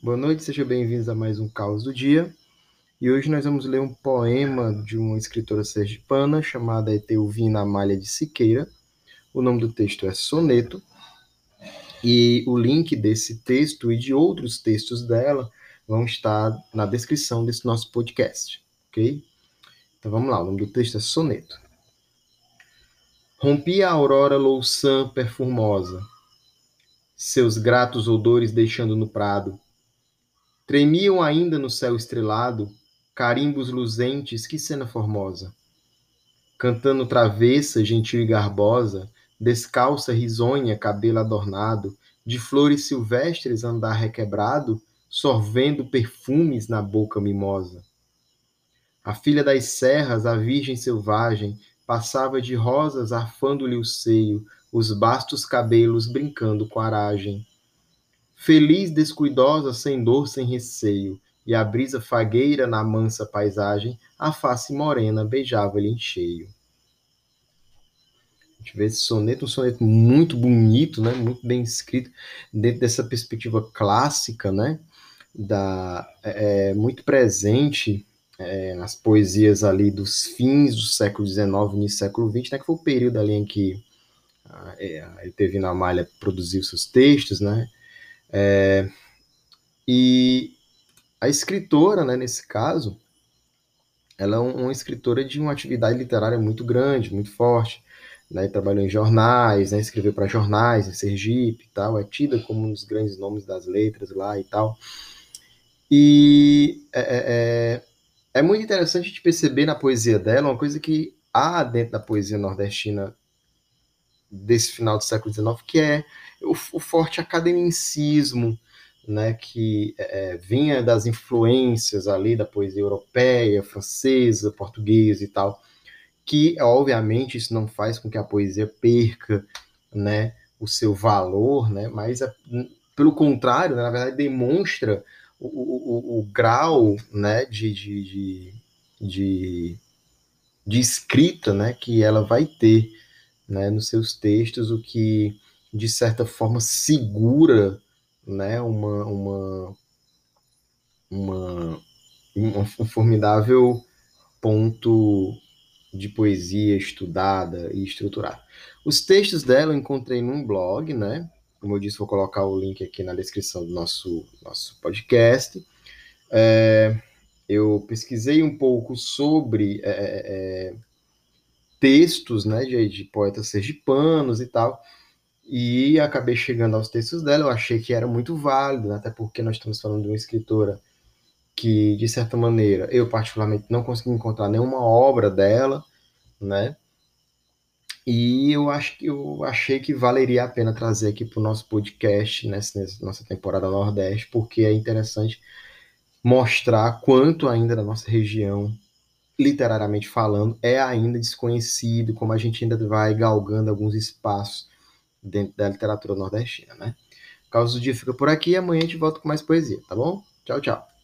Boa noite, sejam bem-vindos a mais um Caos do Dia. E hoje nós vamos ler um poema de uma escritora sergipana chamada Etelvina Amália de Siqueira. O nome do texto é Soneto. E o link desse texto e de outros textos dela vão estar na descrição desse nosso podcast, ok? Então vamos lá, o nome do texto é Soneto. Rompia a aurora louçã perfumosa, seus gratos odores deixando no prado. Tremiam ainda no céu estrelado carimbos luzentes, que cena formosa! Cantando travessa, gentil e garbosa, descalça, risonha, cabelo adornado, de flores silvestres andar requebrado, sorvendo perfumes na boca mimosa. A filha das serras, a virgem selvagem, passava de rosas arfando-lhe o seio, os bastos cabelos brincando com aragem. Feliz, descuidosa, sem dor, sem receio, e a brisa fagueira na mansa paisagem, a face morena beijava-lhe em cheio. A gente vê esse soneto, um soneto muito bonito, né? Muito bem escrito, dentro dessa perspectiva clássica, né? Muito presente nas poesias ali dos fins do século XIX, início do século XX, né? Que foi o período ali em que a Etelvina Amália produziu seus textos, né? E a escritora, né, nesse caso, ela é uma escritora de uma atividade literária muito grande, muito forte, né, trabalhou em jornais, né, escreveu para jornais em Sergipe e tal, é tida como um dos grandes nomes das letras lá e tal. E é muito interessante a gente perceber na poesia dela uma coisa que há dentro da poesia nordestina desse final do século XIX, que é o forte academicismo, né, que vinha das influências ali da poesia europeia, francesa, portuguesa e tal, que, obviamente, isso não faz com que a poesia perca, né, o seu valor, né, mas, pelo contrário, né, na verdade, demonstra o grau, né, de escrita, né, que ela vai ter, né, nos seus textos, o que, de certa forma, segura, né, um formidável ponto de poesia estudada e estruturada. Os textos dela eu encontrei num blog, né? Como eu disse, vou colocar o link aqui na descrição do nosso podcast. Eu pesquisei um pouco sobre textos, né, de poetas sergipanos e tal, e acabei chegando aos textos dela. Eu achei que era muito válido, né? Até porque nós estamos falando de uma escritora que, de certa maneira, eu particularmente não consegui encontrar nenhuma obra dela, né? E eu achei que valeria a pena trazer aqui para o nosso podcast, né, nessa nossa temporada Nordeste, porque é interessante mostrar quanto ainda da nossa região, literariamente falando, é ainda desconhecido, como a gente ainda vai galgando alguns espaços dentro da literatura nordestina, né? O Caos do Dia fica por aqui e amanhã a gente volta com mais poesia, tá bom? Tchau, tchau.